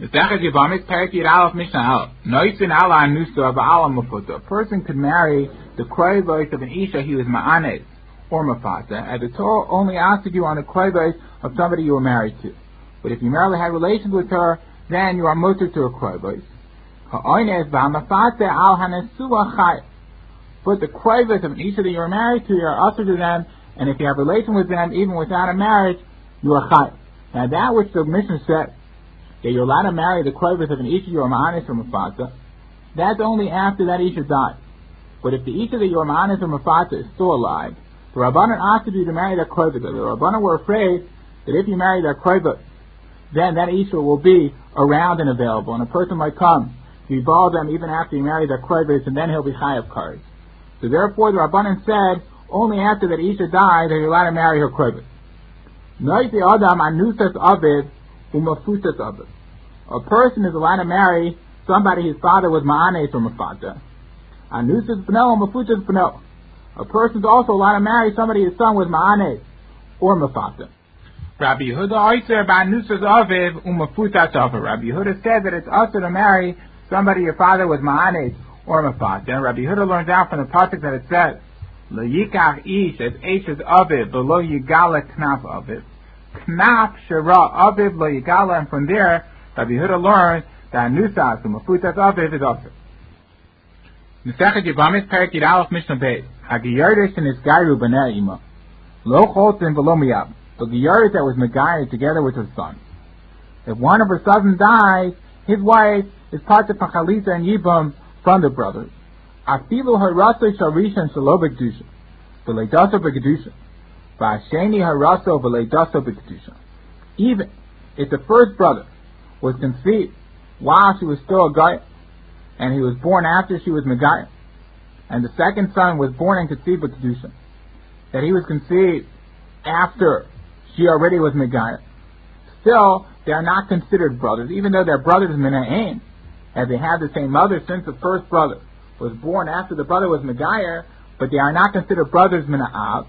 A person could marry the koivos of an isha he was ma'anes or mafasa, and the Torah only asks you on the koivos of somebody you were married to. But if you merely had relations with her, then you are mutter to a koivos. But the koivos of an isha that you were married to, you are usher to them, and if you have relations with them, even without a marriage, you are chayv. Now that which the Mishnah said, that you're allowed to marry the koivos of an isha you are ma'anes or mafasa, that's only after that isha died. But if the isha that you are ma'anes or mafasa is still alive, the Rabbanan asked you to marry that koivos. The Rabbanan were afraid that if you marry that koivos, then that isha will be around and available, and a person might come to evolve them even after you marry that koivos, and then he'll be chayav kari. So therefore the Rabbanan said, only after that isha died that you're allowed to marry her koivos. A person is allowed to marry somebody whose father was ma'anes or mafata. A person is also allowed to marry somebody whose son was ma'anes or mafata. Rabbi Yehuda said that it's also to marry somebody whose father was ma'anes or mafata. Rabbi Yehuda learns out from the pasuk that it says, Lo yikach ish es eshes aviv, v'lo yigala knaf aviv. Knaf shera aviv lo yigala, and from there, Rabbi Yehuda learned that nusas umafutas aviv is aviv. Nesechet Yevamis Perek Yud Aleph Mishnah Beis. Hagiyardish and his gairu b'nei ima. Lo choltin v'lo miyab. The giyardish that was megayer together with her son. If one of her sons dies, his wife is part of Pachalitza and Yibam from the brothers. Afilu haraso sharishan shelo b'kedusha, v'leidaso b'kedusha, v'asheni haraso v'leidaso b'kedusha. Even if the first brother was conceived while she was still a guy, and he was born after she was megayah, and the second son was born and conceived b'kedusha, that he was conceived after she already was megayah, still they are not considered brothers, even though they're brothers mena'ain, as they have the same mother since the first brother was born after the brother was megayer, but they are not considered brothers mina'av.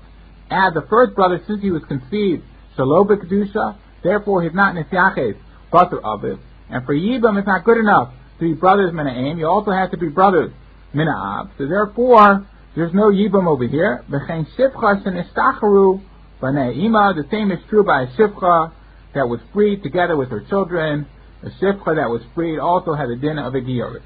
As the first brother, since he was conceived, shelo b'kedusha, therefore he's not nisyaches, bater aviv. And for yibam, it's not good enough to be brothers mina'aim, you also have to be brothers mina'av. So therefore, there's no yibam over here. V'chein shivcha shenishtacharu b'nei ima, the same is true by a shivcha that was freed together with her children. A shivcha that was freed also had a din of a giyuris.